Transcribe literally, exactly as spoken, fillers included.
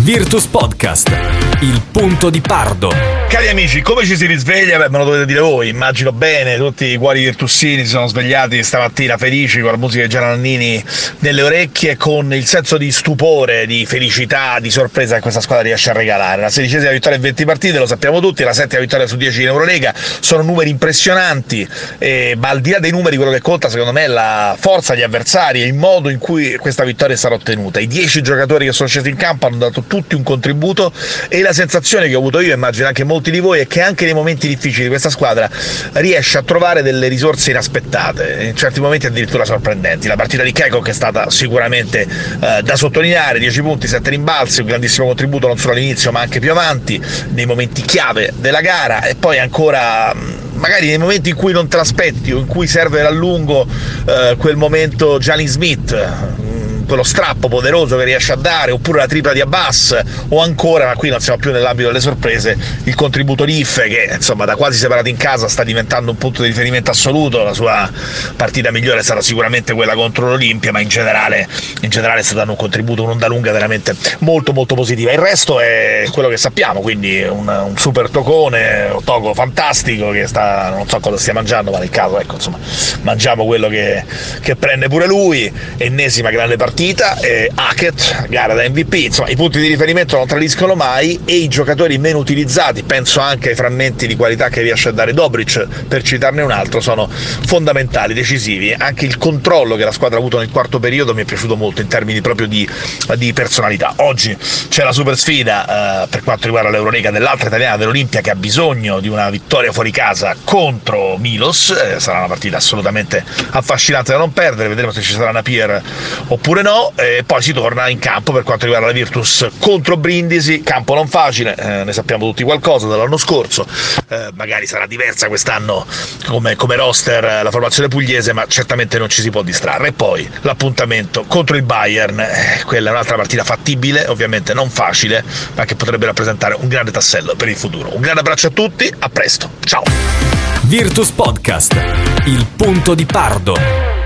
Virtus Podcast, il punto di Pardo. Cari amici, come ci si risveglia? Beh, me lo dovete dire voi, immagino bene. Tutti i cuori virtussini si sono svegliati stamattina felici, con la musica di Giannannini nelle orecchie, con il senso di stupore, di felicità, di sorpresa che questa squadra riesce a regalare. La sedicesima vittoria in venti partite, lo sappiamo tutti, la settima vittoria su dieci in Euroliga. Sono numeri impressionanti, eh, ma al di là dei numeri quello che conta secondo me è la forza degli avversari e il modo in cui questa vittoria è stata ottenuta. I dieci giocatori che sono scesi in campo hanno dato tutti un contributo, e la sensazione che ho avuto io, immagino anche molti di voi, è che anche nei momenti difficili questa squadra riesce a trovare delle risorse inaspettate, in certi momenti addirittura sorprendenti. La partita di Keiko, che è stata sicuramente eh, da sottolineare, dieci punti, sette rimbalzi, un grandissimo contributo non solo all'inizio ma anche più avanti nei momenti chiave della gara, e poi ancora magari nei momenti in cui non te l'aspetti o in cui serve l'allungo eh, quel momento Jalen Smith, quello strappo poderoso che riesce a dare, oppure la tripla di Abbas, o ancora, ma qui non siamo più nell'ambito delle sorprese, il contributo di Ife, che insomma da quasi separato in casa sta diventando un punto di riferimento assoluto. La sua partita migliore sarà sicuramente quella contro l'Olimpia, ma in generale in generale sta dando un contributo, un'onda lunga veramente molto molto positiva. Il resto è quello che sappiamo, quindi un, un super tocone, un toco fantastico che sta, non so cosa stia mangiando, ma nel caso ecco, insomma, mangiamo quello che, che prende pure lui. Ennesima grande partita, E Hackett, gara da M V P, insomma i punti di riferimento non tradiscono mai, e i giocatori meno utilizzati, penso anche ai frammenti di qualità che riesce a dare Dobric, per citarne un altro, sono fondamentali, decisivi. Anche il controllo che la squadra ha avuto nel quarto periodo mi è piaciuto molto in termini proprio di, di personalità. Oggi c'è la super sfida eh, per quanto riguarda l'Eurolega dell'altra italiana, dell'Olimpia, che ha bisogno di una vittoria fuori casa contro Milos. Eh, sarà una partita assolutamente affascinante da non perdere, vedremo se ci sarà una Pier oppure no. No, e poi si torna in campo per quanto riguarda la Virtus contro Brindisi, campo non facile, eh, ne sappiamo tutti qualcosa dall'anno scorso, eh, magari sarà diversa quest'anno come, come roster eh, la formazione pugliese, ma certamente non ci si può distrarre. E poi l'appuntamento contro il Bayern, eh, quella è un'altra partita fattibile, ovviamente non facile, ma che potrebbe rappresentare un grande tassello per il futuro. Un grande abbraccio a tutti, a presto, ciao. Virtus Podcast, il punto di Pardo.